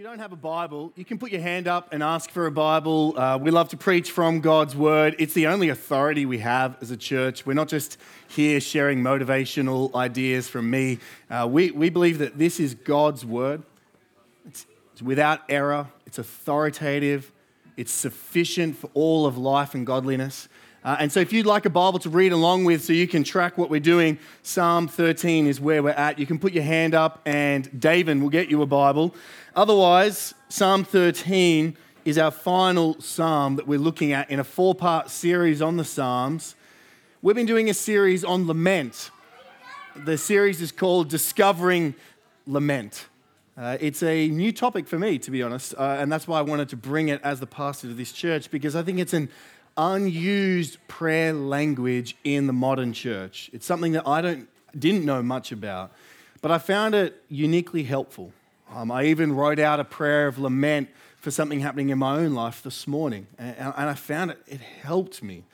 you don't have a Bible, you can put your hand up and ask for a Bible. We love to preach from God's Word. It's the only authority we have as a church. We're not just here sharing motivational ideas from me. We believe that this is God's Word. It's without error. It's authoritative. It's sufficient for all of life and godliness. And so if you'd like a Bible to read along with so you can track what we're doing, Psalm 13 is where we're at. You can put your hand up and Davin will get you a Bible. Otherwise, Psalm 13 is our final psalm that we're looking at in a four-part series on the Psalms. We've been doing a series on lament. The series is called Discovering Lament. It's a new topic for me, to be honest, and that's why I wanted to bring it as the pastor of this church, because I think it's an unused prayer language in the modern church. It's something that I didn't know much about, but I found it uniquely helpful. I even wrote out a prayer of lament for something happening in my own life this morning, and I found it helped me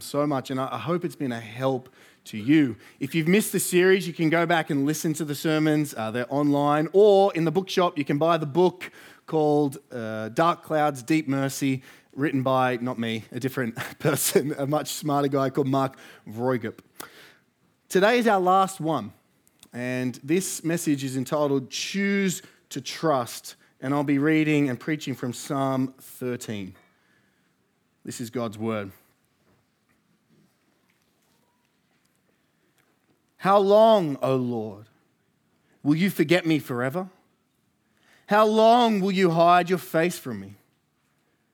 so much, and I hope it's been a help to you. If you've missed the series, you can go back and listen to the sermons. They're online, or in the bookshop, you can buy the book called Dark Clouds, Deep Mercy, written by, not me, a different person, a much smarter guy called Mark Vroegop. Today is our last one, and this message is entitled, Choose to Trust, and I'll be reading and preaching from Psalm 13. This is God's Word. How long, O Lord, will you forget me forever? How long will you hide your face from me?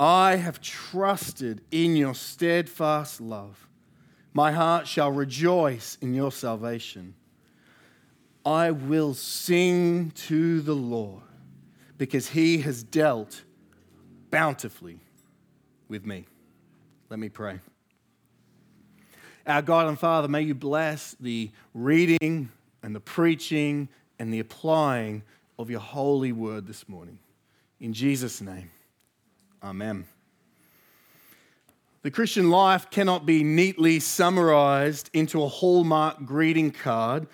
I have trusted in your steadfast love. My heart shall rejoice in your salvation. I will sing to the Lord because he has dealt bountifully with me. Let me pray. Our God and Father, may you bless the reading and the preaching and the applying of your holy word this morning. In Jesus' name. Amen. The Christian life cannot be neatly summarized into a Hallmark greeting card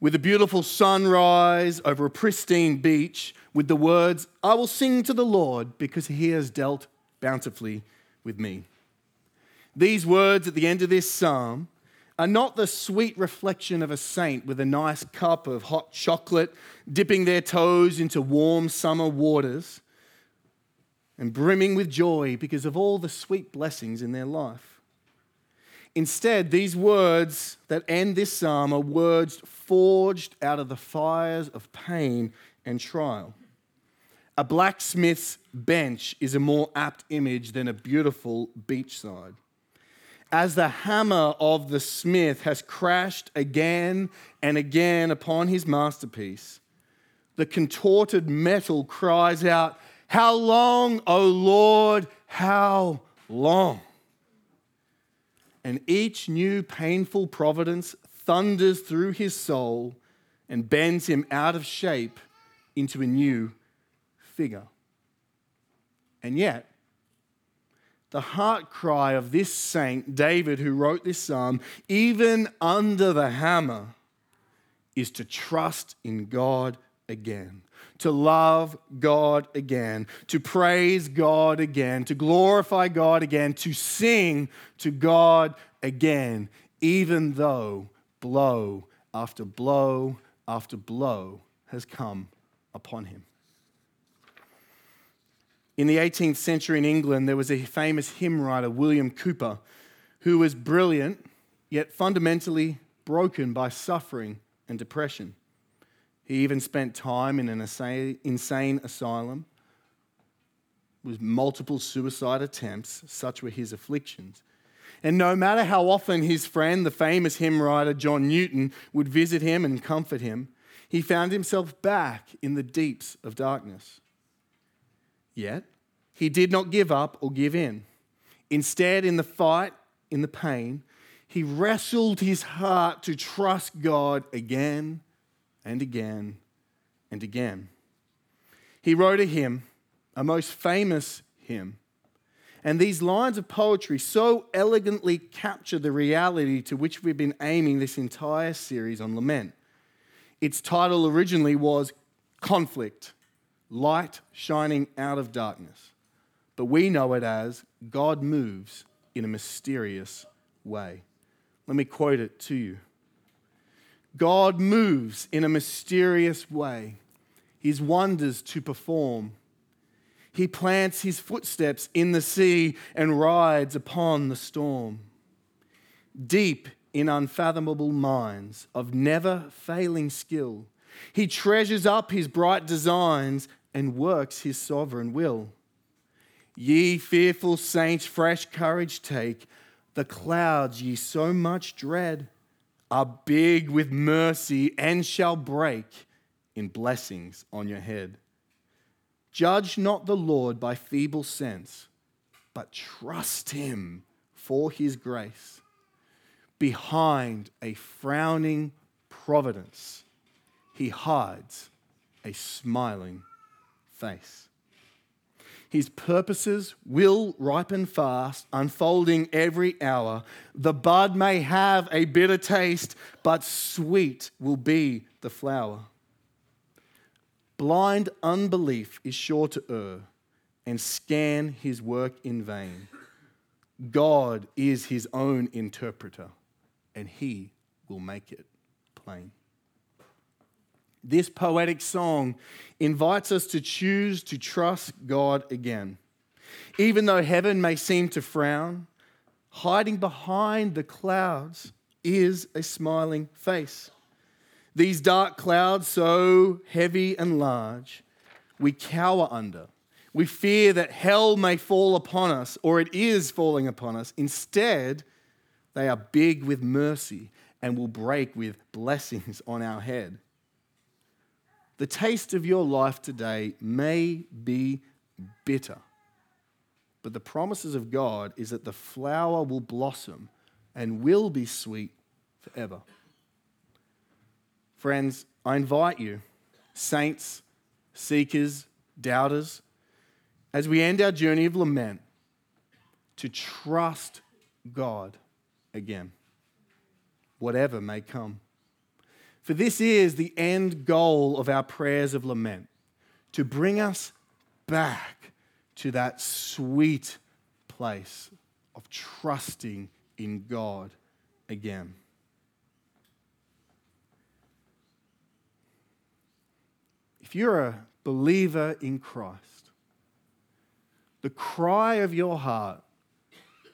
with a beautiful sunrise over a pristine beach with the words, I will sing to the Lord because he has dealt bountifully with me. These words at the end of this psalm are not the sweet reflection of a saint with a nice cup of hot chocolate dipping their toes into warm summer waters and brimming with joy because of all the sweet blessings in their life. Instead, these words that end this psalm are words forged out of the fires of pain and trial. A blacksmith's bench is a more apt image than a beautiful beachside. As the hammer of the smith has crashed again and again upon his masterpiece, the contorted metal cries out, how long, O Lord, how long? And each new painful providence thunders through his soul and bends him out of shape into a new figure. And yet, the heart cry of this saint, David, who wrote this psalm, even under the hammer, is to trust in God again, to love God again, to praise God again, to glorify God again, to sing to God again, even though blow after blow after blow has come upon him. In the 18th century in England, there was a famous hymn writer, William Cooper, who was brilliant, yet fundamentally broken by suffering and depression. He even spent time in an insane asylum with multiple suicide attempts. Such were his afflictions. And no matter how often his friend, the famous hymn writer John Newton, would visit him and comfort him, he found himself back in the deeps of darkness. yet. He did not give up or give in. Instead, in the fight, in the pain, he wrestled his heart to trust God again and again and again. He wrote a hymn, a most famous hymn. And these lines of poetry so elegantly capture the reality to which we've been aiming this entire series on Lament. Its title originally was Conflict, Light Shining Out of Darkness. But we know it as God Moves in a Mysterious Way. Let me quote it to you. God moves in a mysterious way, his wonders to perform. He plants his footsteps in the sea and rides upon the storm. Deep in unfathomable minds of never failing skill, he treasures up his bright designs and works his sovereign will. Ye fearful saints, fresh courage take. The clouds ye so much dread are big with mercy and shall break in blessings on your head. Judge not the Lord by feeble sense, but trust him for his grace. Behind a frowning providence, he hides a smiling face. His purposes will ripen fast, unfolding every hour. The bud may have a bitter taste, but sweet will be the flower. Blind unbelief is sure to err and scan his work in vain. God is his own interpreter, and he will make it plain. This poetic song invites us to choose to trust God again. Even though heaven may seem to frown, hiding behind the clouds is a smiling face. These dark clouds, so heavy and large, we cower under. We fear that hell may fall upon us, or it is falling upon us. Instead, they are big with mercy and will break with blessings on our head. The taste of your life today may be bitter, but the promises of God is that the flower will blossom and will be sweet forever. Friends, I invite you, saints, seekers, doubters, as we end our journey of lament, to trust God again, whatever may come. For this is the end goal of our prayers of lament, to bring us back to that sweet place of trusting in God again. If you're a believer in Christ, the cry of your heart,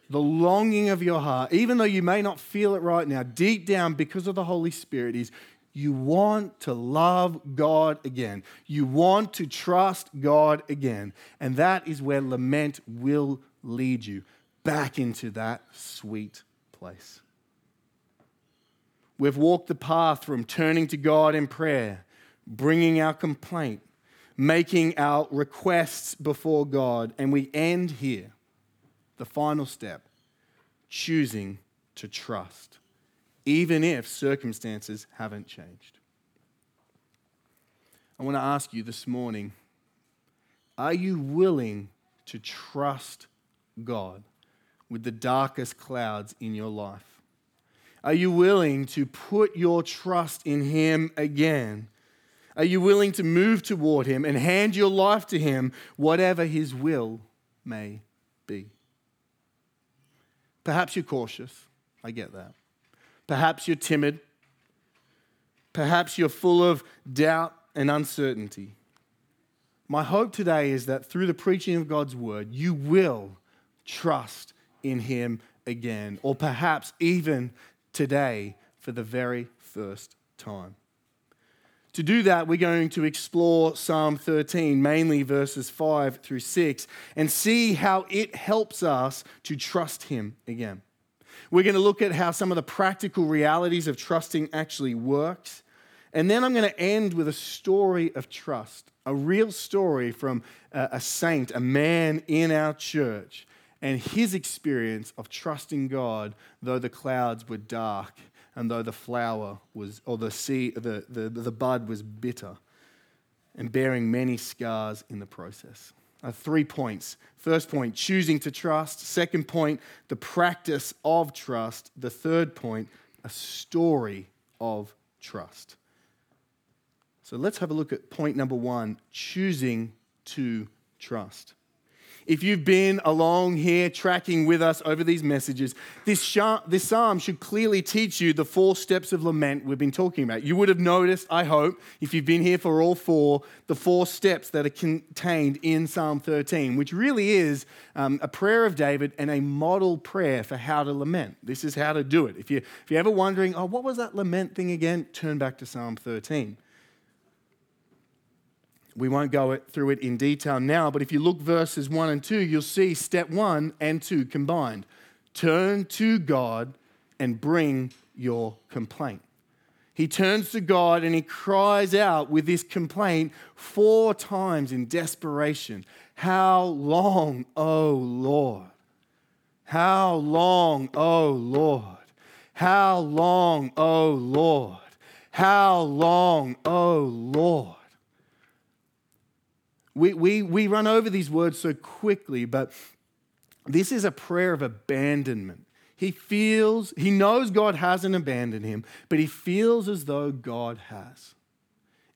the longing of your heart, even though you may not feel it right now, deep down because of the Holy Spirit is you want to love God again. You want to trust God again. And that is where lament will lead you, back into that sweet place. We've walked the path from turning to God in prayer, bringing our complaint, making our requests before God, and we end here, the final step, choosing to trust, even if circumstances haven't changed. I want to ask you this morning, are you willing to trust God with the darkest clouds in your life? Are you willing to put your trust in him again? Are you willing to move toward him and hand your life to him, whatever his will may be? Perhaps you're cautious. I get that. Perhaps you're timid. Perhaps you're full of doubt and uncertainty. My hope today is that through the preaching of God's word, you will trust in him again, or perhaps even today for the very first time. To do that, we're going to explore Psalm 13, mainly verses 5 through 6, and see how it helps us to trust him again. We're going to look at how some of the practical realities of trusting actually works, And then I'm going to end with a story of trust, a real story from a saint, a man in our church, and his experience of trusting God, though the clouds were dark and though the flower was, or the sea, the bud was bitter, and bearing many scars in the process. 3 points. First point, choosing to trust. Second point, the practice of trust. The third point, a story of trust. So let's have a look at point number one, choosing to trust. If you've been along here tracking with us over these messages, this psalm should clearly teach you the 4 steps of lament we've been talking about. You would have noticed, I hope, if you've been here for all 4, the 4 steps that are contained in Psalm 13, which really is a prayer of David and a model prayer for how to lament. This is how to do it. If you're ever wondering, oh, what was that lament thing again? Turn back to Psalm 13. We won't go through it in detail now, but if you look verses 1 and 2, you'll see step 1 and 2 combined. Turn to God and bring your complaint. He turns to God and he cries out with this complaint 4 times in desperation. How long, O Lord? How long, O Lord? How long, O Lord? How long, O Lord? We run over these words so quickly, but this is a prayer of abandonment. He knows God hasn't abandoned him, but he feels as though God has.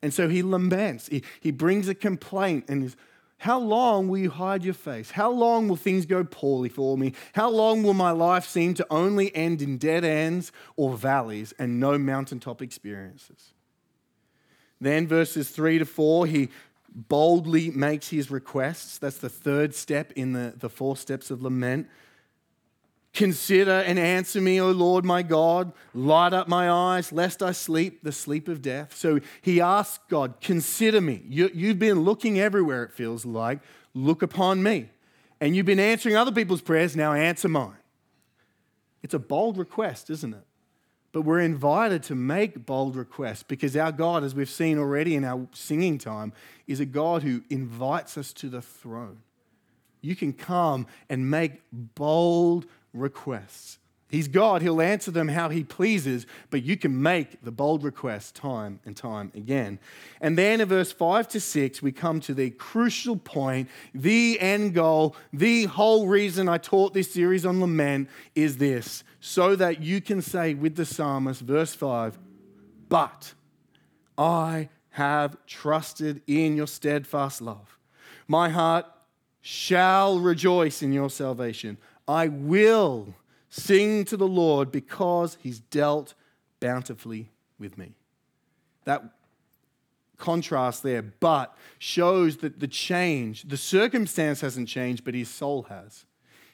And so he laments. He brings a complaint and is, how long will you hide your face? How long will things go poorly for me? How long will my life seem to only end in dead ends or valleys and no mountaintop experiences? Then verses 3 to 4, he boldly makes his requests. That's the third step in the 4 steps of lament. Consider and answer me, O Lord my God. Light up my eyes, lest I sleep the sleep of death. So he asks God, consider me. You've been looking everywhere, it feels like. Look upon me. And you've been answering other people's prayers, now answer mine. It's a bold request, isn't it? But we're invited to make bold requests because our God, as we've seen already in our singing time, is a God who invites us to the throne. You can come and make bold requests. He's God. He'll answer them how he pleases, but you can make the bold requests time and time again. And then in verse 5 to 6, we come to the crucial point, the end goal, the whole reason I taught this series on lament is this, so that you can say with the psalmist, verse 5, but I have trusted in your steadfast love. My heart shall rejoice in your salvation. I will sing to the Lord because he's dealt bountifully with me. That contrast there, but shows that the change, the circumstance hasn't changed, but his soul has.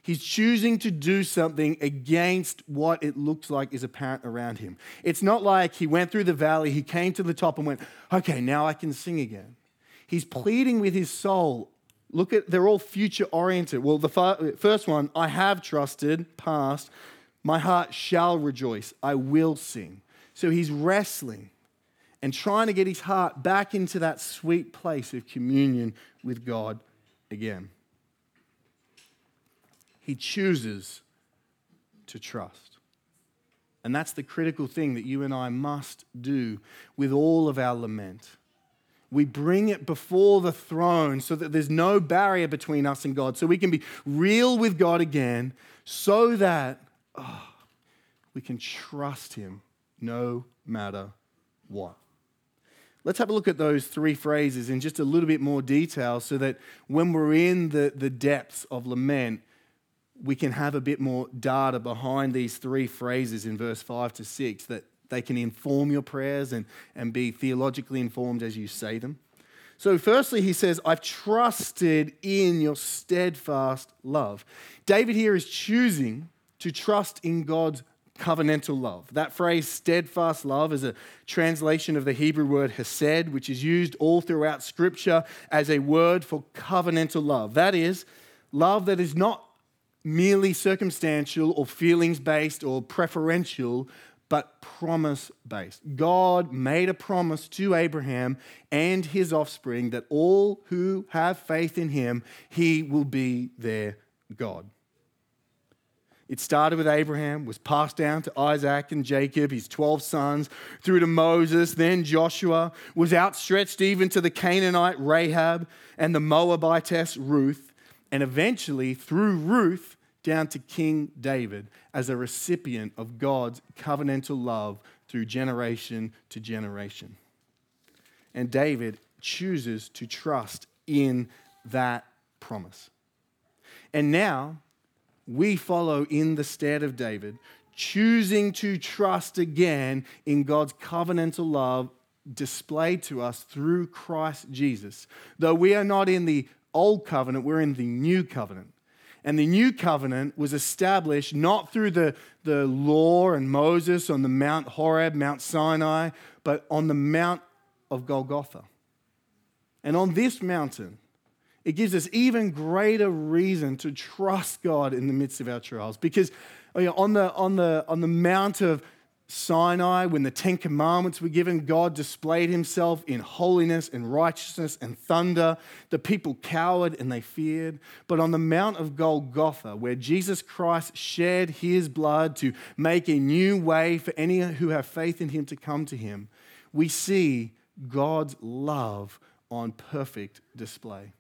He's choosing to do something against what it looks like is apparent around him. It's not like he went through the valley, he came to the top and went, okay, now I can sing again. He's pleading with his soul. Look at, they're all future-oriented. Well, the first one, I have trusted, past. My heart shall rejoice. I will sing. So he's wrestling and trying to get his heart back into that sweet place of communion with God again. He chooses to trust. And that's the critical thing that you and I must do with all of our lament. We bring it before the throne so that there's no barrier between us and God, so we can be real with God again so that we can trust him no matter what. Let's have a look at those 3 phrases in just a little bit more detail so that when we're in the depths of lament, we can have a bit more data behind these 3 phrases in verse 5 to 6 that they can inform your prayers and be theologically informed as you say them. So firstly, he says, I've trusted in your steadfast love. David here is choosing to trust in God's covenantal love. That phrase, steadfast love, is a translation of the Hebrew word hesed, which is used all throughout Scripture as a word for covenantal love. That is, love that is not merely circumstantial or feelings-based or preferential, but promise-based. God made a promise to Abraham and his offspring that all who have faith in him, he will be their God. It started with Abraham, was passed down to Isaac and Jacob, his 12 sons, through to Moses, then Joshua, was outstretched even to the Canaanite Rahab and the Moabitess Ruth, and eventually through Ruth down to King David as a recipient of God's covenantal love through generation to generation. And David chooses to trust in that promise. And now, we follow in the stead of David, choosing to trust again in God's covenantal love displayed to us through Christ Jesus. Though we are not in the old covenant, we're in the new covenant. And the new covenant was established not through the law and Moses on the Mount Horeb, Mount Sinai, but on the Mount of Golgotha. And on this mountain, it gives us even greater reason to trust God in the midst of our trials, because on the Mount of Sinai, when the Ten Commandments were given, God displayed himself in holiness and righteousness and thunder. The people cowered and they feared. But on the Mount of Golgotha, where Jesus Christ shed his blood to make a new way for any who have faith in him to come to him, we see God's love on perfect display.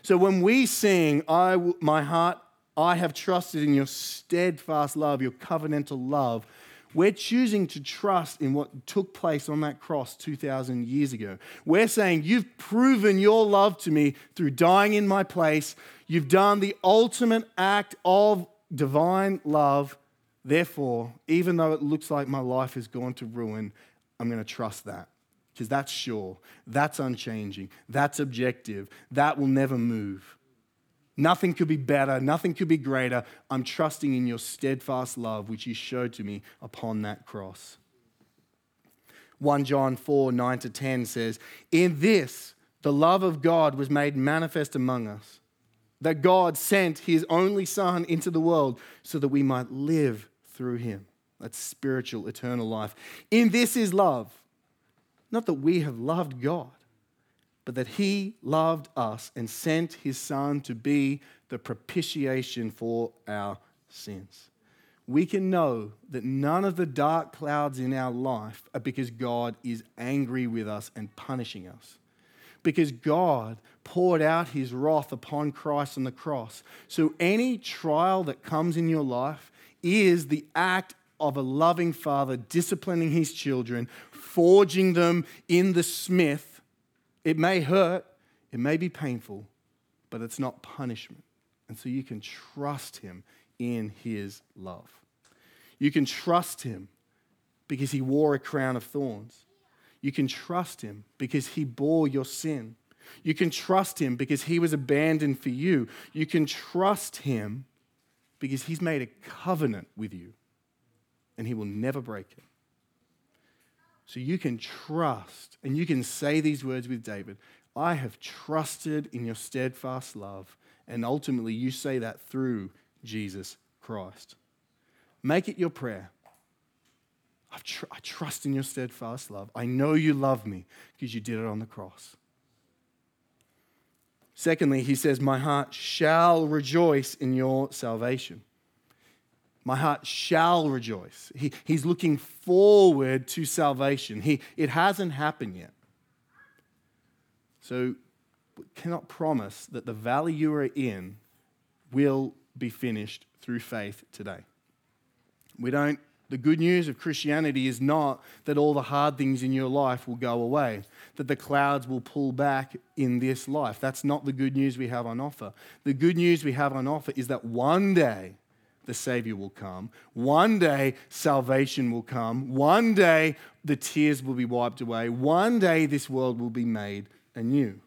So when we sing, my heart, I have trusted in your steadfast love, your covenantal love, we're choosing to trust in what took place on that cross 2,000 years ago. We're saying, you've proven your love to me through dying in my place. You've done the ultimate act of divine love. Therefore, even though it looks like my life has gone to ruin, I'm going to trust that. Because that's sure, that's unchanging, that's objective, that will never move. Nothing could be better, nothing could be greater. I'm trusting in your steadfast love, which you showed to me upon that cross. 1 John 4, 9-10 says, in this, the love of God was made manifest among us, that God sent his only Son into the world so that we might live through him. That's spiritual, eternal life. In this is love. Not that we have loved God, but that he loved us and sent his Son to be the propitiation for our sins. We can know that none of the dark clouds in our life are because God is angry with us and punishing us. Because God poured out his wrath upon Christ on the cross. So any trial that comes in your life is the act of a loving father disciplining his children, forging them in the smith. It may hurt, it may be painful, but it's not punishment. And so you can trust him in his love. You can trust him because he wore a crown of thorns. You can trust him because he bore your sin. You can trust him because he was abandoned for you. You can trust him because he's made a covenant with you. And he will never break it. So you can trust, and you can say these words with David, I have trusted in your steadfast love. And ultimately, you say that through Jesus Christ. Make it your prayer. I trust in your steadfast love. I know you love me because you did it on the cross. Secondly, he says, my heart shall rejoice in your salvation. My heart shall rejoice. He's looking forward to salvation. It hasn't happened yet. So we cannot promise that the valley you are in will be finished through faith today. The good news of Christianity is not that all the hard things in your life will go away, that the clouds will pull back in this life. That's not the good news we have on offer. The good news we have on offer is that one day, the Savior will come. One day, salvation will come. One day, the tears will be wiped away. One day, this world will be made anew.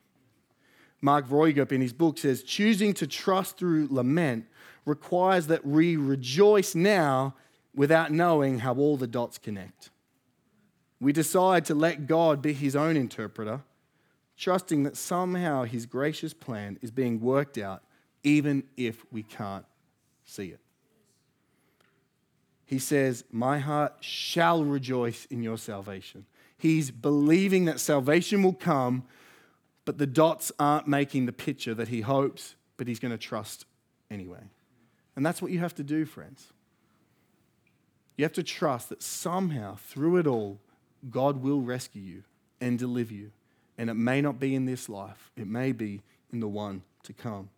Mark Vroegop in his book says, choosing to trust through lament requires that we rejoice now without knowing how all the dots connect. We decide to let God be his own interpreter, trusting that somehow his gracious plan is being worked out, even if we can't see it. He says, my heart shall rejoice in your salvation. He's believing that salvation will come, but the dots aren't making the picture that he hopes, but he's going to trust anyway. And that's what you have to do, friends. You have to trust that somehow, through it all, God will rescue you and deliver you. And it may not be in this life. It may be in the one to come.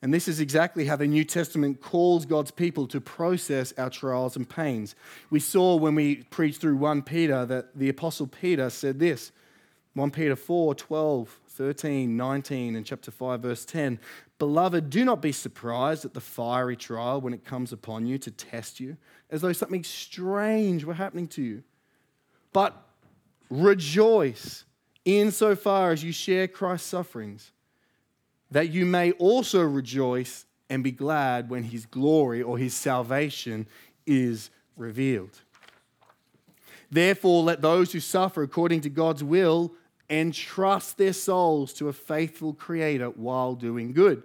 And this is exactly how the New Testament calls God's people to process our trials and pains. We saw when we preached through 1 Peter that the Apostle Peter said this, 1 Peter 4, 12, 13, 19, and chapter 5, verse 10, "Beloved, do not be surprised at the fiery trial when it comes upon you to test you, as though something strange were happening to you. But rejoice insofar as you share Christ's sufferings, that you may also rejoice and be glad when his glory or his salvation is revealed. Therefore, let those who suffer according to God's will entrust their souls to a faithful Creator while doing good.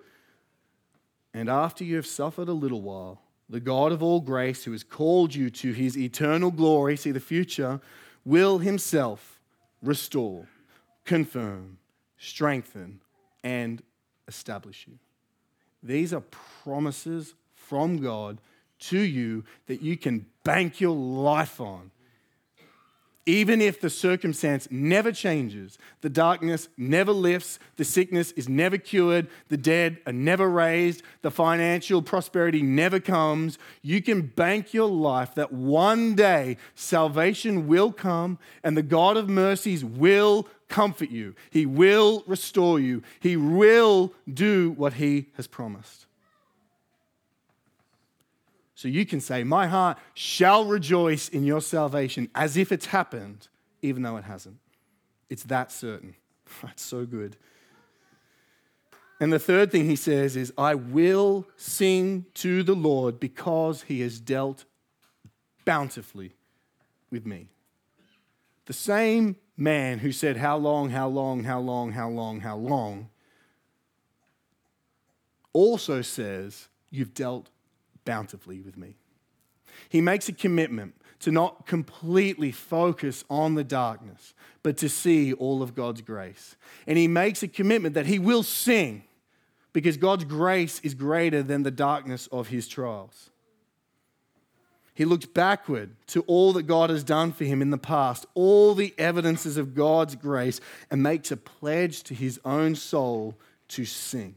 And after you have suffered a little while, the God of all grace, who has called you to his eternal glory," see the future, "will himself restore, confirm, strengthen, and establish you." These are promises from God to you that you can bank your life on. Even if the circumstance never changes, the darkness never lifts, the sickness is never cured, the dead are never raised, the financial prosperity never comes, you can bank your life that one day salvation will come and the God of mercies will comfort you. He will restore you. He will do what he has promised. So you can say, my heart shall rejoice in your salvation, as if it's happened, even though it hasn't. It's that certain. That's so good. And the third thing he says is, I will sing to the Lord because he has dealt bountifully with me. The same man who said, how long, how long, how long, how long, how long, also says, you've dealt bountifully with me. He makes a commitment to not completely focus on the darkness, but to see all of God's grace. And he makes a commitment that he will sing because God's grace is greater than the darkness of his trials. He looks backward to all that God has done for him in the past, all the evidences of God's grace, and makes a pledge to his own soul to sing.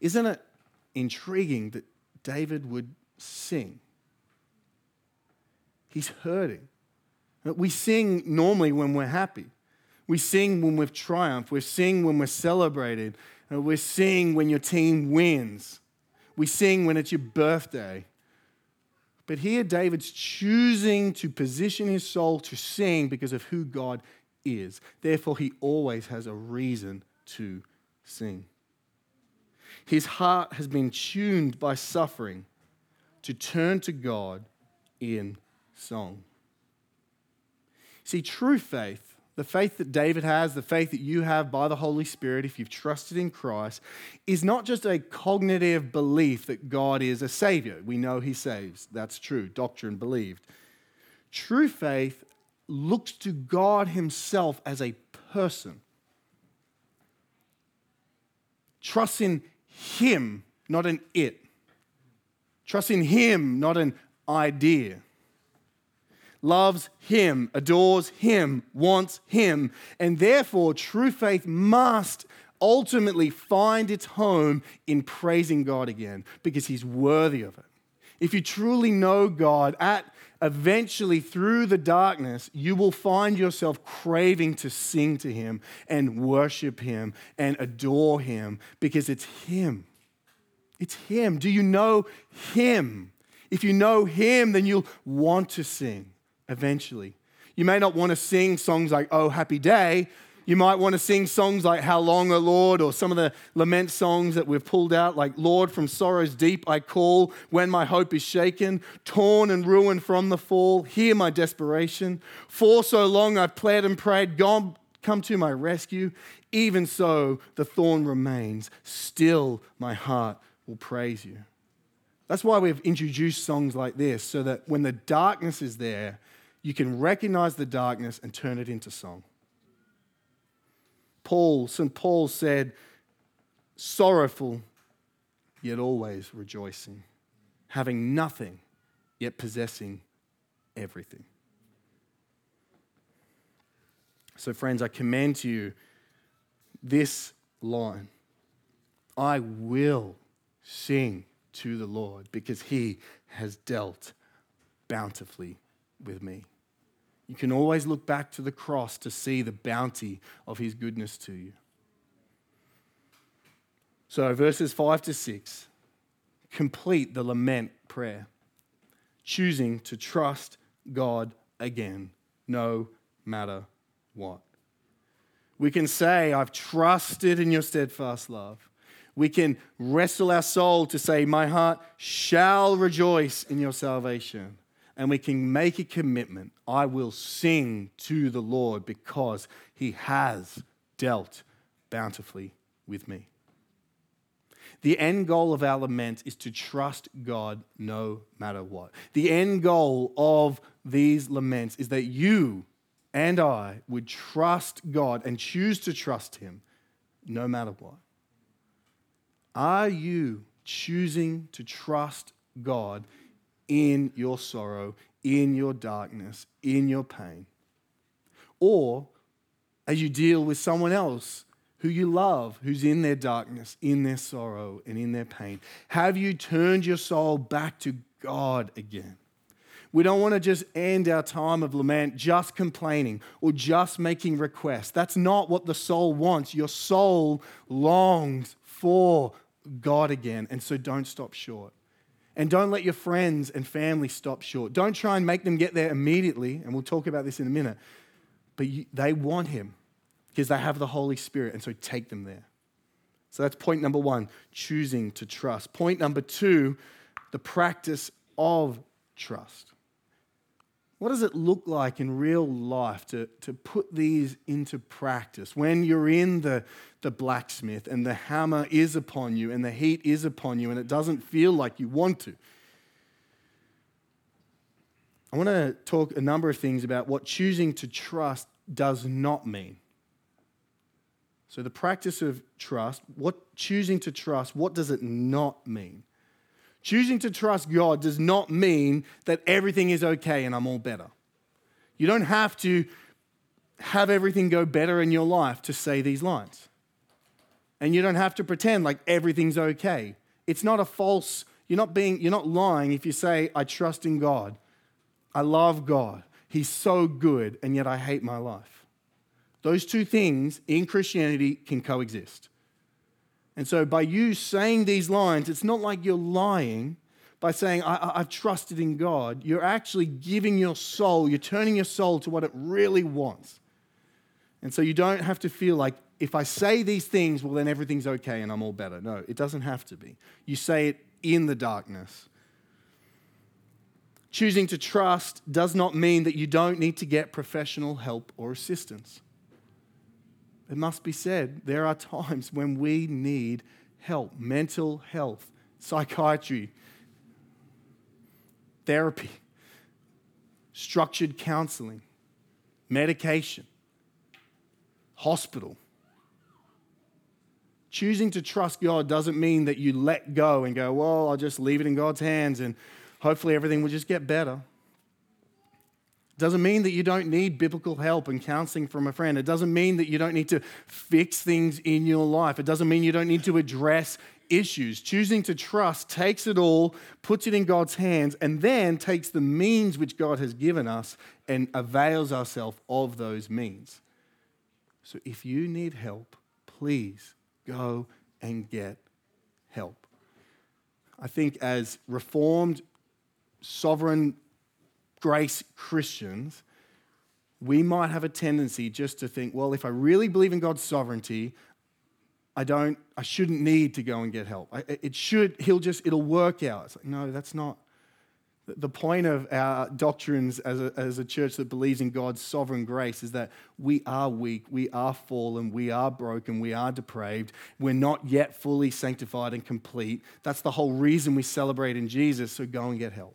Isn't it intriguing that David would sing? He's hurting. We sing normally when we're happy. We sing when we've triumphed. We sing when we're celebrated. We sing when your team wins. We sing when it's your birthday. But here David's choosing to position his soul to sing because of who God is. Therefore, he always has a reason to sing. His heart has been tuned by suffering to turn to God in song. See, true faith, the faith that David has, the faith that you have by the Holy Spirit, if you've trusted in Christ, is not just a cognitive belief that God is a savior. We know he saves. That's true. Doctrine believed. True faith looks to God himself as a person. Trust in him, not in it. Trust in him, not an idea. Loves him, adores him, wants him. And therefore, true faith must ultimately find its home in praising God again, because he's worthy of it. If you truly know God, eventually through the darkness, you will find yourself craving to sing to him and worship him and adore him, because it's him. It's him. Do you know him? If you know him, then you'll want to sing eventually. You may not want to sing songs like, oh, happy day. You might want to sing songs like How Long, O Lord, or some of the lament songs that we've pulled out, like Lord, from sorrows deep I call, when my hope is shaken, torn and ruined from the fall, hear my desperation. For so long I've pled and prayed, God, come to my rescue. Even so, the thorn remains. Still my heart will praise you. That's why we've introduced songs like this, so that when the darkness is there, you can recognize the darkness and turn it into song. St. Paul said, sorrowful, yet always rejoicing, having nothing, yet possessing everything. So friends, I commend to you this line, I will sing to the Lord because he has dealt bountifully with me. You can always look back to the cross to see the bounty of his goodness to you. So verses 5 to 6 complete the lament prayer, choosing to trust God again, no matter what. We can say, I've trusted in your steadfast love. We can wrestle our soul to say, my heart shall rejoice in your salvation. And we can make a commitment. I will sing to the Lord because he has dealt bountifully with me. The end goal of our lament is to trust God no matter what. The end goal of these laments is that you and I would trust God and choose to trust him no matter what. Are you choosing to trust God in your sorrow, in your darkness, in your pain? Or as you deal with someone else who you love, who's in their darkness, in their sorrow, and in their pain, have you turned your soul back to God again? We don't want to just end our time of lament just complaining or just making requests. That's not what the soul wants. Your soul longs for God again, and so don't stop short. And don't let your friends and family stop short. Don't try and make them get there immediately, and we'll talk about this in a minute. But they want him because they have the Holy Spirit, and so take them there. So that's point number one, choosing to trust. Point number two, the practice of trust. What does it look like in real life to put these into practice? When you're in the blacksmith and the hammer is upon you and the heat is upon you and it doesn't feel like you want to. I want to talk a number of things about what choosing to trust does not mean. So the practice of trust, what does it not mean? Choosing to trust God does not mean that everything is okay and I'm all better. You don't have to have everything go better in your life to say these lines. And you don't have to pretend like everything's okay. It's not a false, you're not lying if you say, I trust in God. I love God. He's so good, and yet I hate my life. Those two things in Christianity can coexist. And so by you saying these lines, it's not like you're lying by saying, I've trusted in God. You're actually giving your soul, you're turning your soul to what it really wants. And so you don't have to feel like, if I say these things, well, then everything's okay and I'm all better. No, it doesn't have to be. You say it in the darkness. Choosing to trust does not mean that you don't need to get professional help or assistance. It must be said, there are times when we need help, mental health, psychiatry, therapy, structured counseling, medication, hospital. Choosing to trust God doesn't mean that you let go and go, well, I'll just leave it in God's hands and hopefully everything will just get better. Doesn't mean that you don't need biblical help and counseling from a friend. It doesn't mean that you don't need to fix things in your life. It doesn't mean you don't need to address issues. Choosing to trust takes it all, puts it in God's hands, and then takes the means which God has given us and avails ourselves of those means. So if you need help, please go and get help. I think as Reformed, sovereign grace Christians, we might have a tendency just to think, well, if I really believe in God's sovereignty, I shouldn't need to go and get help. It'll work out. It's like, no, that's not The point of our doctrines as a church that believes in God's sovereign grace is that we are weak, we are fallen, we are broken, we are depraved. We're not yet fully sanctified and complete. That's the whole reason we celebrate in Jesus, so go and get help.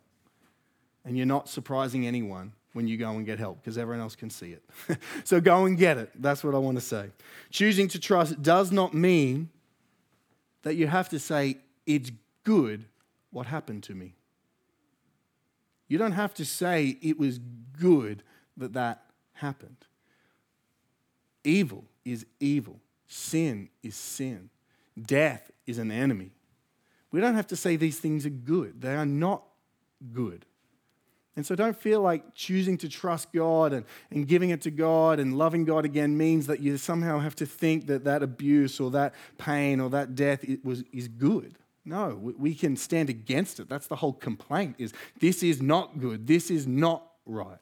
And you're not surprising anyone when you go and get help because everyone else can see it. So go and get it. That's what I want to say. Choosing to trust does not mean that you have to say, it's good what happened to me. You don't have to say it was good that that happened. Evil is evil. Sin is sin. Death is an enemy. We don't have to say these things are good. They are not good. And so don't feel like choosing to trust God and giving it to God and loving God again means that you somehow have to think that abuse or that pain or that death is good. No, we can stand against it. That's the whole complaint is this is not good. This is not right.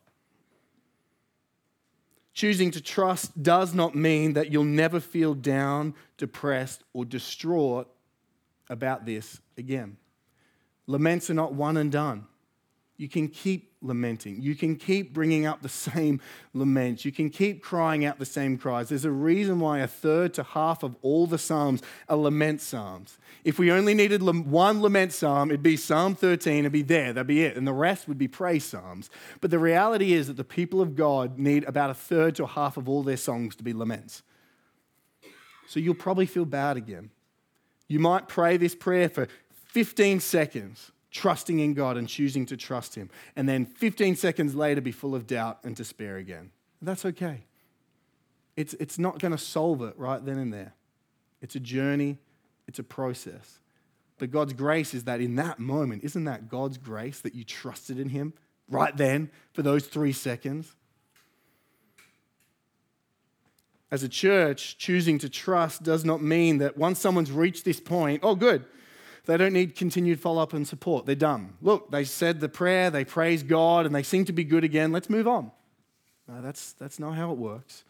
Choosing to trust does not mean that you'll never feel down, depressed, or distraught about this again. Laments are not one and done. You can keep lamenting. You can keep bringing up the same laments. You can keep crying out the same cries. There's a reason why a third to half of all the Psalms are lament Psalms. If we only needed one lament Psalm, it'd be Psalm 13, it'd be there, that'd be it. And the rest would be praise Psalms. But the reality is that the people of God need about a third to a half of all their songs to be laments. So you'll probably feel bad again. You might pray this prayer for 15 seconds. Trusting in God and choosing to trust him. And then 15 seconds later, be full of doubt and despair again. That's okay. It's not going to solve it right then and there. It's a journey. It's a process. But God's grace is that in that moment, isn't that God's grace that you trusted in him right then for those 3 seconds? As a church, choosing to trust does not mean that once someone's reached this point, oh, good, they don't need continued follow-up and support. They're done. Look, they said the prayer, they praised God, and they seem to be good again. Let's move on. No, that's not how it works.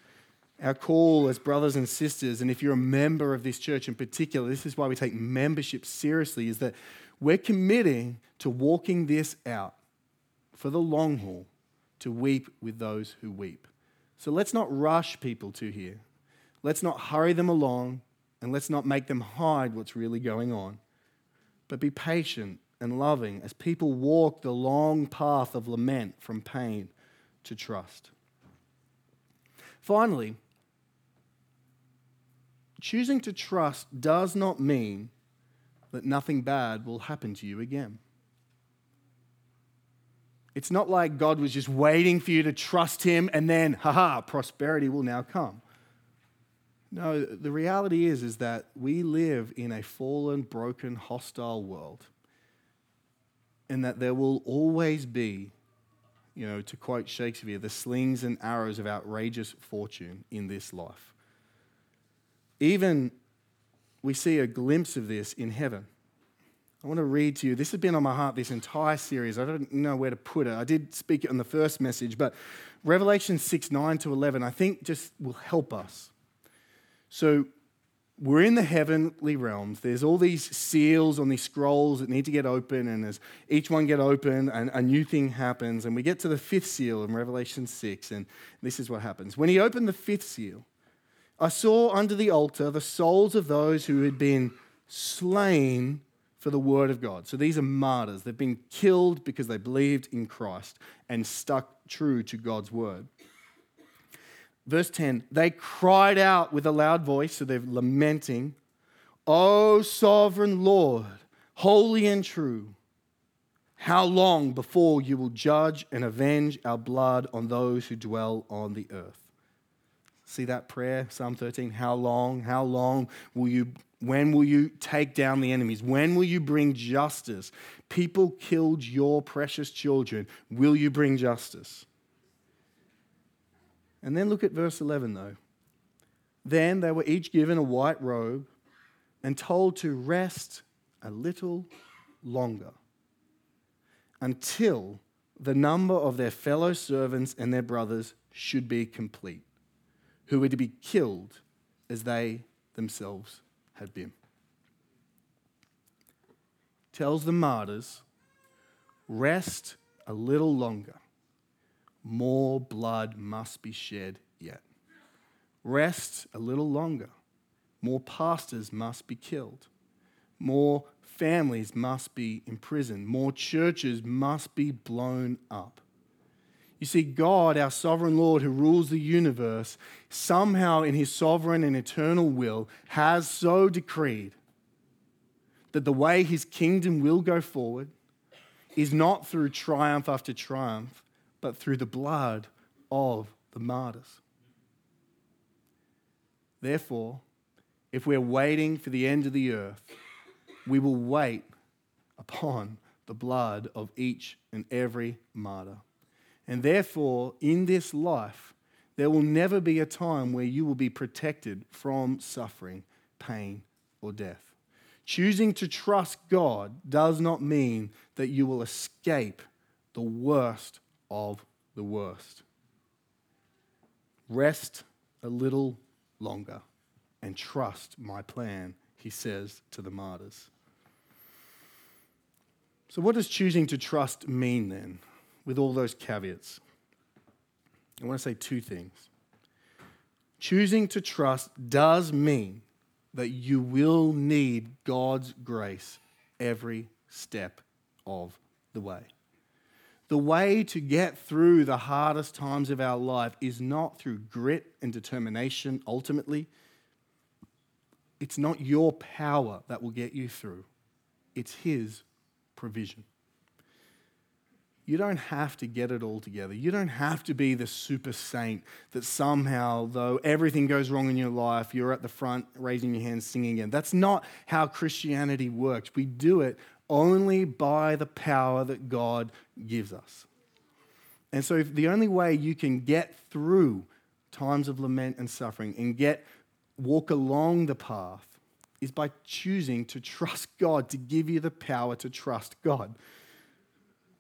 Our call as brothers and sisters, and if you're a member of this church in particular, this is why we take membership seriously, is that we're committing to walking this out for the long haul, to weep with those who weep. So let's not rush people to here. Let's not hurry them along, and let's not make them hide what's really going on. But be patient and loving as people walk the long path of lament from pain to trust. Finally, choosing to trust does not mean that nothing bad will happen to you again. It's not like God was just waiting for you to trust him and then, ha-ha, prosperity will now come. No, the reality is that we live in a fallen, broken, hostile world, and that there will always be, to quote Shakespeare, the slings and arrows of outrageous fortune in this life. Even we see a glimpse of this in heaven. I want to read to you. This has been on my heart this entire series. I don't know where to put it. I did speak it on the first message, but Revelation 6:9-11, I think just will help us. So we're in the heavenly realms. There's all these seals on these scrolls that need to get open, and as each one get open, a new thing happens. And we get to the fifth seal in Revelation 6, and this is what happens. When he opened the fifth seal, I saw under the altar the souls of those who had been slain for the word of God. So these are martyrs. They've been killed because they believed in Christ and stuck true to God's word. Verse 10, they cried out with a loud voice, so they're lamenting, O sovereign Lord, holy and true, how long before you will judge and avenge our blood on those who dwell on the earth? See that prayer, Psalm 13, how long when will you take down the enemies? When will you bring justice? People killed your precious children. Will you bring justice? And then look at verse 11, though. Then they were each given a white robe and told to rest a little longer until the number of their fellow servants and their brothers should be complete, who were to be killed as they themselves had been. Tells the martyrs, Rest a little longer. More blood must be shed yet. Rest a little longer. More pastors must be killed. More families must be imprisoned. More churches must be blown up. You see, God, our sovereign Lord who rules the universe, somehow in his sovereign and eternal will has so decreed that the way his kingdom will go forward is not through triumph after triumph, but through the blood of the martyrs. Therefore, if we're waiting for the end of the earth, we will wait upon the blood of each and every martyr. And therefore, in this life, there will never be a time where you will be protected from suffering, pain, or death. Choosing to trust God does not mean that you will escape the worst of the worst. Rest a little longer and trust my plan, he says to the martyrs. So what does choosing to trust mean then, with all those caveats? I want to say two things. Choosing to trust does mean that you will need God's grace every step of the way. The way to get through the hardest times of our life is not through grit and determination ultimately. It's not your power that will get you through. It's his provision. You don't have to get it all together. You don't have to be the super saint that somehow, though everything goes wrong in your life, you're at the front raising your hands, singing again. That's not how Christianity works. We do it only by the power that God gives us. And so if the only way you can get through times of lament and suffering and walk along the path is by choosing to trust God, to give you the power to trust God.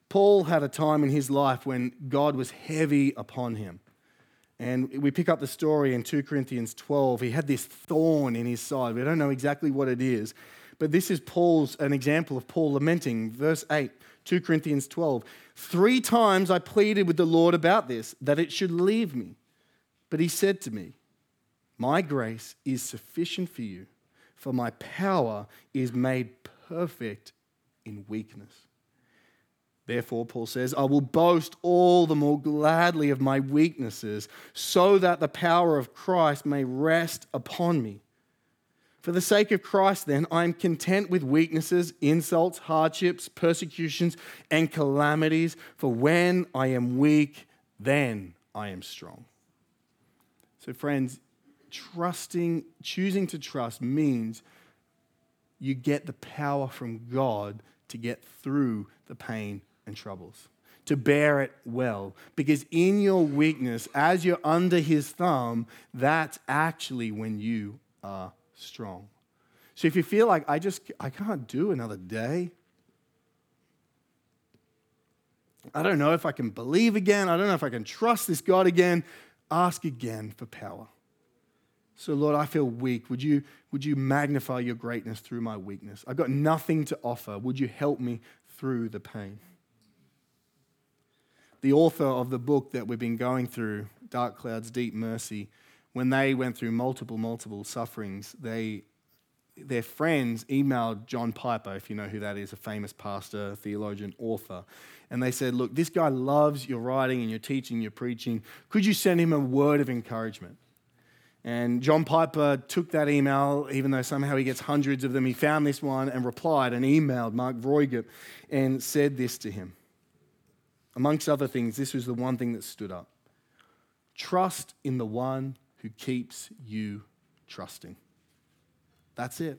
Paul had a time in his life when God was heavy upon him. And we pick up the story in 2 Corinthians 12. He had this thorn in his side. We don't know exactly what it is, but this is an example of Paul lamenting. Verse 8, 2 Corinthians 12. 3 times I pleaded with the Lord about this, that it should leave me. But he said to me, my grace is sufficient for you, for my power is made perfect in weakness. Therefore, Paul says, I will boast all the more gladly of my weaknesses, so that the power of Christ may rest upon me. For the sake of Christ, then, I am content with weaknesses, insults, hardships, persecutions, and calamities. For when I am weak, then I am strong. So, friends, choosing to trust means you get the power from God to get through the pain and troubles, to bear it well. Because in your weakness, as you're under his thumb, that's actually when you are strong. So if you feel like, I can't do another day, I don't know if I can believe again, I don't know if I can trust this God again, ask again for power. So Lord, I feel weak. Would you magnify your greatness through my weakness? I've got nothing to offer. Would you help me through the pain? The author of the book that we've been going through, Dark Clouds, Deep Mercy, when they went through multiple sufferings, their friends emailed John Piper, if you know who that is, a famous pastor, theologian, author. And they said, look, this guy loves your writing and your teaching, your preaching. Could you send him a word of encouragement? And John Piper took that email, even though somehow he gets hundreds of them, he found this one and replied and emailed Mark Vroegop and said this to him. Amongst other things, this was the one thing that stood up. Trust in the one who keeps you trusting. That's it.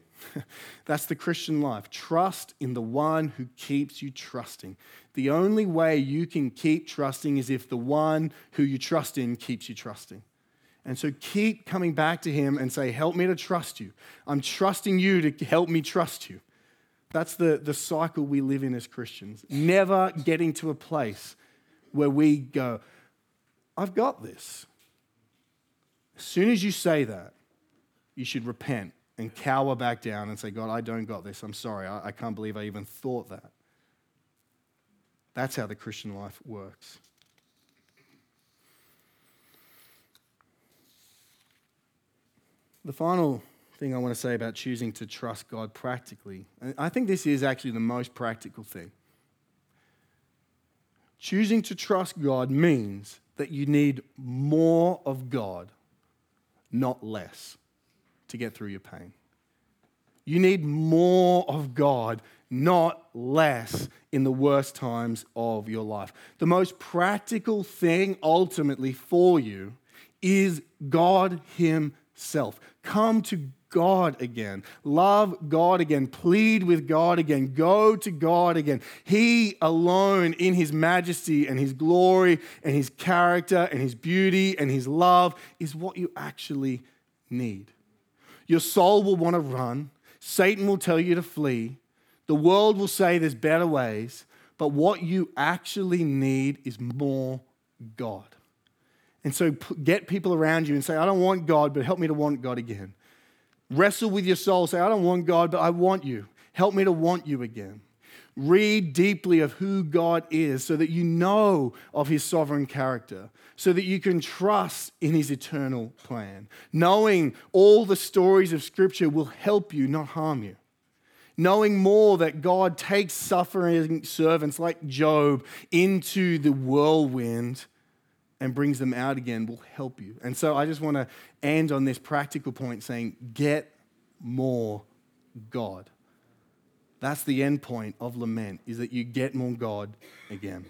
That's the Christian life. Trust in the one who keeps you trusting. The only way you can keep trusting is if the one who you trust in keeps you trusting. And so keep coming back to him and say, help me to trust you. I'm trusting you to help me trust you. That's the cycle we live in as Christians. Never getting to a place where we go, I've got this. As soon as you say that, you should repent and cower back down and say, God, I don't got this. I'm sorry. I can't believe I even thought that. That's how the Christian life works. The final thing I want to say about choosing to trust God practically, and I think this is actually the most practical thing. Choosing to trust God means that you need more of God, not less, to get through your pain. You need more of God, not less, in the worst times of your life. The most practical thing ultimately for you is God Himself. Come to God again. Love God again. Plead with God again. Go to God again. He alone in His majesty and His glory and His character and His beauty and His love is what you actually need. Your soul will want to run. Satan will tell you to flee. The world will say there's better ways. But what you actually need is more God. And so get people around you and say, I don't want God, but help me to want God again. Wrestle with your soul. Say, I don't want God, but I want you. Help me to want you again. Read deeply of who God is so that you know of His sovereign character, so that you can trust in His eternal plan. Knowing all the stories of Scripture will help you, not harm you. Knowing more that God takes suffering servants like Job into the whirlwind and brings them out again will help you. And so I just want to end on this practical point saying, get more God. That's the end point of lament, is that you get more God again.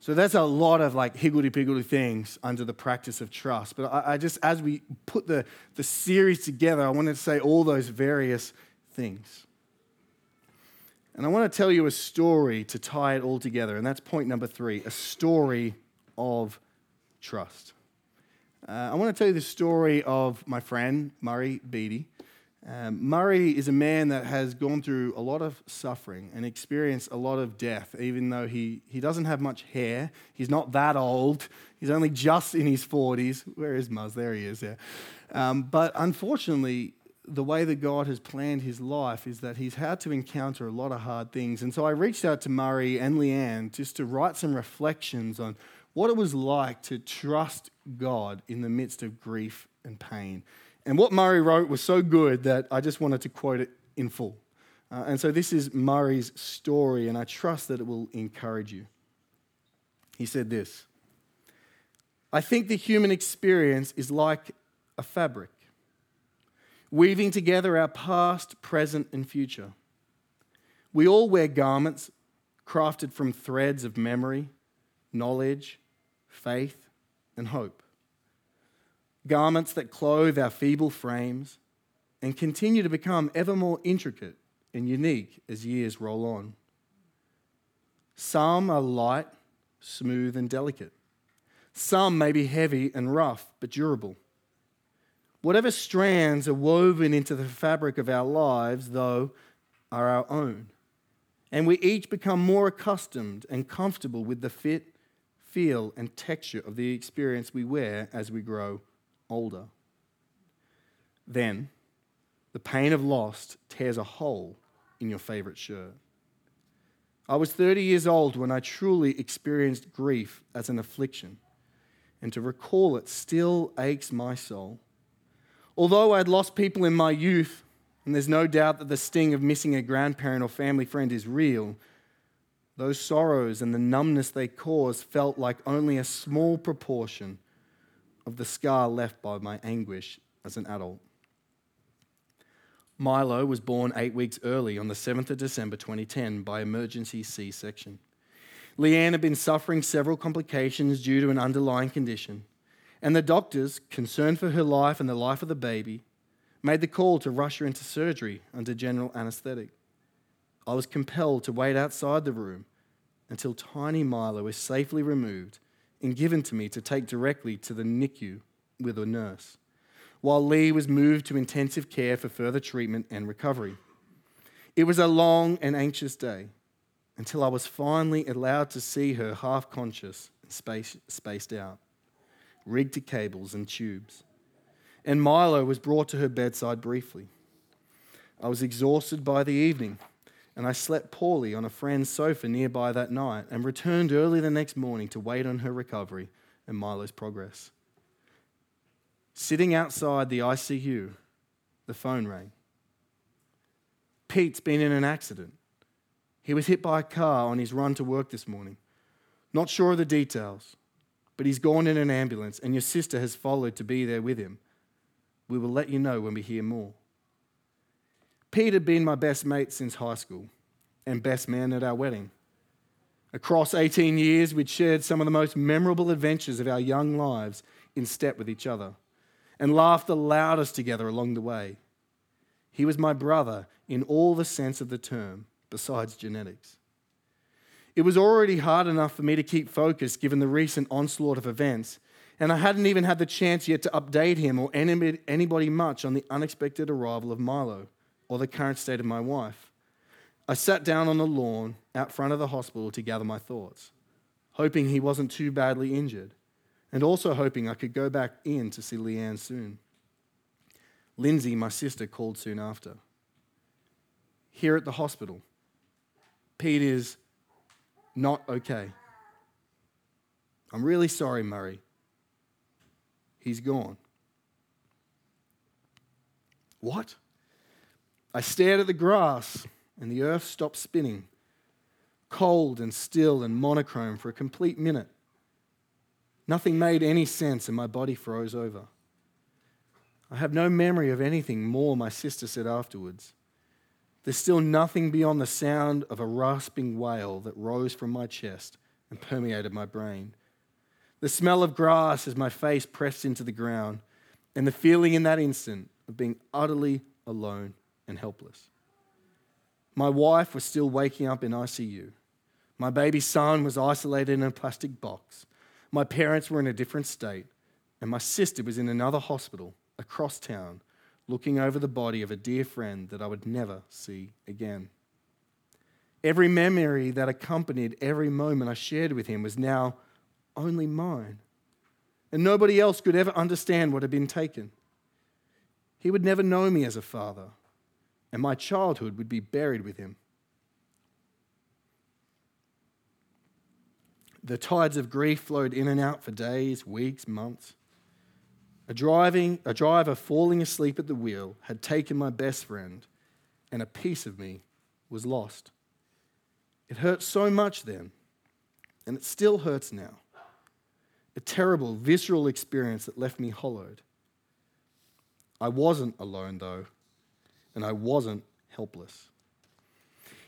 So that's a lot of like higgledy-piggledy things under the practice of trust. But I just, as we put the series together, I wanted to say all those various things. And I want to tell you a story to tie it all together. And that's point number 3, a story of trust. I want to tell you the story of my friend, Murray Beattie. Murray is a man that has gone through a lot of suffering and experienced a lot of death, even though he doesn't have much hair. He's not that old. He's only just in his 40s. Where is Muzz? There he is. Yeah. But unfortunately, the way that God has planned his life is that he's had to encounter a lot of hard things. And so I reached out to Murray and Leanne just to write some reflections on what it was like to trust God in the midst of grief and pain. And what Murray wrote was so good that I just wanted to quote it in full. And so this is Murray's story, and I trust that it will encourage you. He said this, I think the human experience is like a fabric, weaving together our past, present, and future. We all wear garments crafted from threads of memory, knowledge, faith, and hope. Garments that clothe our feeble frames and continue to become ever more intricate and unique as years roll on. Some are light, smooth, and delicate. Some may be heavy and rough, but durable. Whatever strands are woven into the fabric of our lives, though, are our own. And we each become more accustomed and comfortable with the fit, feel, and texture of the experience we wear as we grow older. Then, the pain of loss tears a hole in your favorite shirt. I was 30 years old when I truly experienced grief as an affliction, and to recall it still aches my soul. Although I had lost people in my youth, and there's no doubt that the sting of missing a grandparent or family friend is real, those sorrows and the numbness they cause felt like only a small proportion of the scar left by my anguish as an adult. Milo was born 8 weeks early on the 7th of December 2010 by emergency C-section. Leanne had been suffering several complications due to an underlying condition, and the doctors, concerned for her life and the life of the baby, made the call to rush her into surgery under general anesthetic. I was compelled to wait outside the room until tiny Milo was safely removed and given to me to take directly to the NICU with a nurse, while Lee was moved to intensive care for further treatment and recovery. It was a long and anxious day until I was finally allowed to see her half-conscious and spaced out, rigged to cables and tubes. And Milo was brought to her bedside briefly. I was exhausted by the evening and I slept poorly on a friend's sofa nearby that night and returned early the next morning to wait on her recovery and Milo's progress. Sitting outside the ICU, the phone rang. Pete's been in an accident. He was hit by a car on his run to work this morning. Not sure of the details, but he's gone in an ambulance and your sister has followed to be there with him. We will let you know when we hear more. Pete had been my best mate since high school and best man at our wedding. Across 18 years, we'd shared some of the most memorable adventures of our young lives in step with each other and laughed the loudest together along the way. He was my brother in all the sense of the term, besides genetics. It was already hard enough for me to keep focused given the recent onslaught of events, and I hadn't even had the chance yet to update him or anybody much on the unexpected arrival of Milo or the current state of my wife. I sat down on the lawn out front of the hospital to gather my thoughts, hoping he wasn't too badly injured, and also hoping I could go back in to see Leanne soon. Lindsay, my sister, called soon after. Here at the hospital, Pete is not okay. I'm really sorry, Murray. He's gone. What? I stared at the grass, and the earth stopped spinning, cold and still and monochrome for a complete minute. Nothing made any sense, and my body froze over. I have no memory of anything more, my sister said afterwards. There's still nothing beyond the sound of a rasping wail that rose from my chest and permeated my brain. The smell of grass as my face pressed into the ground, and the feeling in that instant of being utterly alone and helpless. My wife was still waking up in ICU. My baby son was isolated in a plastic box. My parents were in a different state, and my sister was in another hospital across town looking over the body of a dear friend that I would never see again. Every memory that accompanied every moment I shared with him was now only mine, and nobody else could ever understand what had been taken. He would never know me as a father, and my childhood would be buried with him. The tides of grief flowed in and out for days, weeks, months. A driver falling asleep at the wheel had taken my best friend, and a piece of me was lost. It hurt so much then, and it still hurts now. A terrible, visceral experience that left me hollowed. I wasn't alone, though, and I wasn't helpless.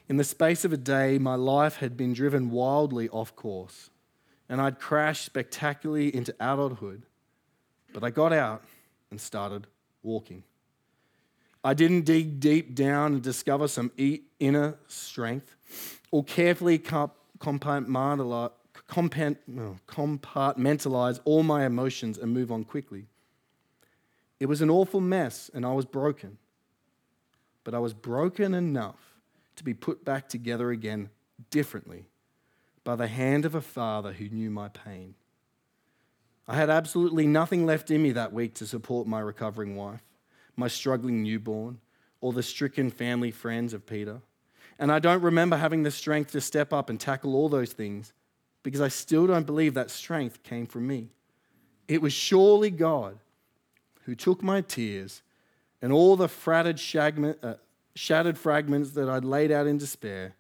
In the space of a day, my life had been driven wildly off course, and I'd crashed spectacularly into adulthood. But I got out and started walking. I didn't dig deep down and discover some inner strength or carefully compartmentalize all my emotions and move on quickly. It was an awful mess, and I was broken. But I was broken enough to be put back together again differently by the hand of a father who knew my pain. I had absolutely nothing left in me that week to support my recovering wife, my struggling newborn, or the stricken family friends of Peter. And I don't remember having the strength to step up and tackle all those things, because I still don't believe that strength came from me. It was surely God who took my tears and all the shattered fragments that I'd laid out in despair.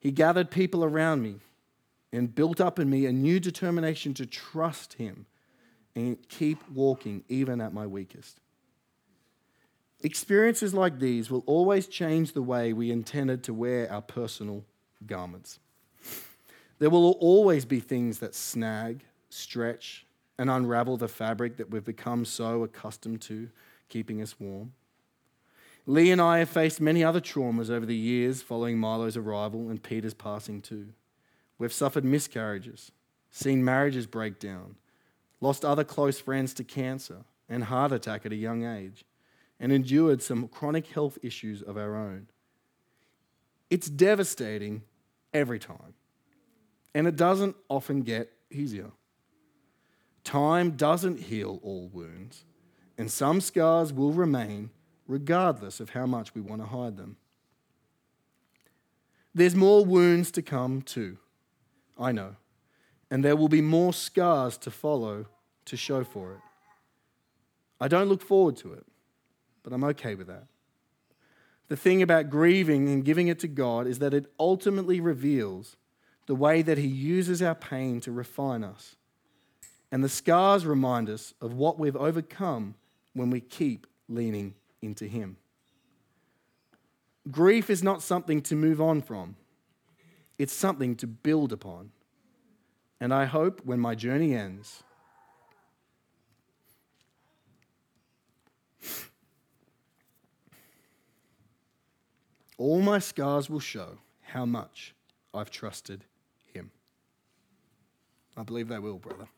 He gathered people around me and built up in me a new determination to trust him and keep walking even at my weakest. Experiences like these will always change the way we intended to wear our personal garments. There will always be things that snag, stretch, and unravel the fabric that we've become so accustomed to, keeping us warm. Lee and I have faced many other traumas over the years following Milo's arrival and Peter's passing too. We've suffered miscarriages, seen marriages break down, lost other close friends to cancer and heart attack at a young age, and endured some chronic health issues of our own. It's devastating every time, and it doesn't often get easier. Time doesn't heal all wounds, and some scars will remain regardless of how much we want to hide them. There's more wounds to come too, I know, and there will be more scars to follow to show for it. I don't look forward to it, but I'm okay with that. The thing about grieving and giving it to God is that it ultimately reveals the way that He uses our pain to refine us. And the scars remind us of what we've overcome when we keep leaning into Him. Grief is not something to move on from. It's something to build upon. And I hope when my journey ends, all my scars will show how much I've trusted Him. I believe they will, brother.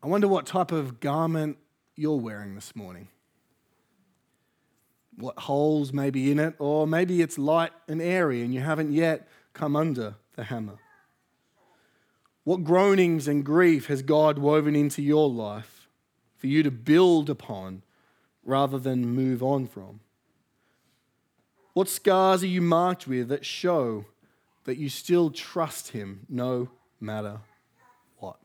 I wonder what type of garment you're wearing this morning. What holes may be in it, or maybe it's light and airy and you haven't yet come under the hammer. What groanings and grief has God woven into your life for you to build upon rather than move on from? What scars are you marked with that show that you still trust Him no matter what?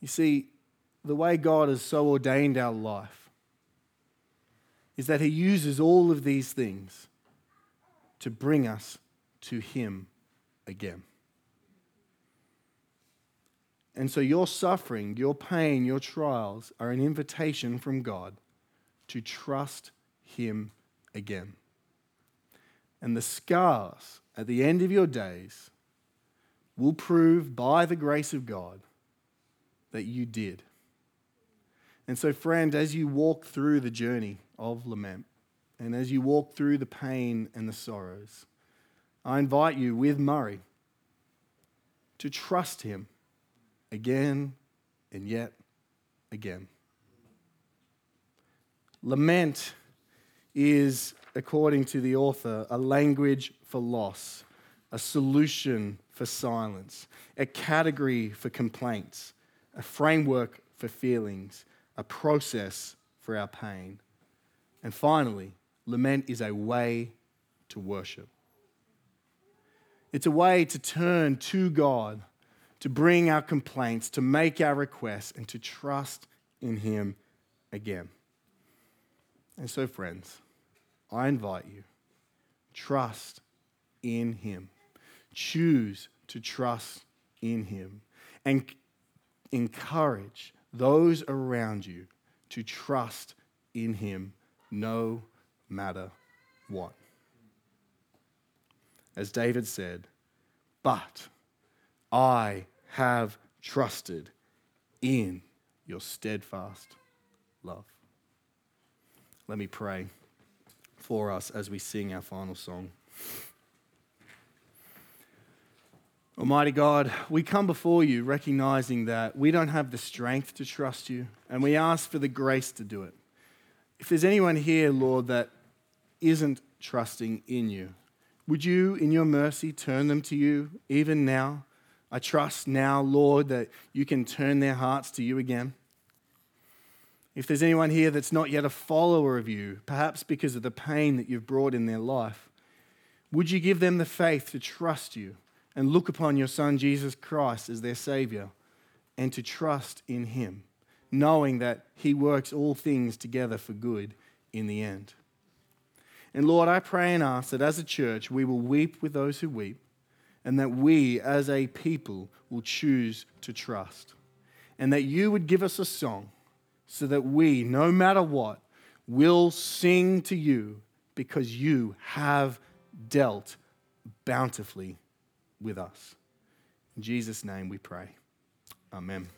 You see, the way God has so ordained our life is that He uses all of these things to bring us to Him again. And so your suffering, your pain, your trials are an invitation from God to trust Him again. And the scars at the end of your days will prove by the grace of God that you did. And so, friend, as you walk through the journey of lament and as you walk through the pain and the sorrows, I invite you with Murray to trust Him again and yet again. Lament is, according to the author, a language for loss, a solution for silence, a category for complaints, a framework for feelings, a process for our pain. And finally, lament is a way to worship. It's a way to turn to God, to bring our complaints, to make our requests, and to trust in Him again. And so, friends, I invite you, trust in Him. Choose to trust in Him and encourage those around you to trust in Him no matter what. As David said, "But I have trusted in your steadfast love." Let me pray for us as we sing our final song. Almighty God, we come before You recognizing that we don't have the strength to trust You, and we ask for the grace to do it. If there's anyone here, Lord, that isn't trusting in You, would You, in Your mercy, turn them to You even now? I trust now, Lord, that You can turn their hearts to You again. If there's anyone here that's not yet a follower of You, perhaps because of the pain that You've brought in their life, would You give them the faith to trust You and look upon Your Son, Jesus Christ, as their Savior, and to trust in Him, knowing that He works all things together for good in the end. And Lord, I pray and ask that as a church, we will weep with those who weep, and that we as a people will choose to trust, and that You would give us a song so that we, no matter what, will sing to You because You have dealt bountifully with us. In Jesus' name we pray. Amen.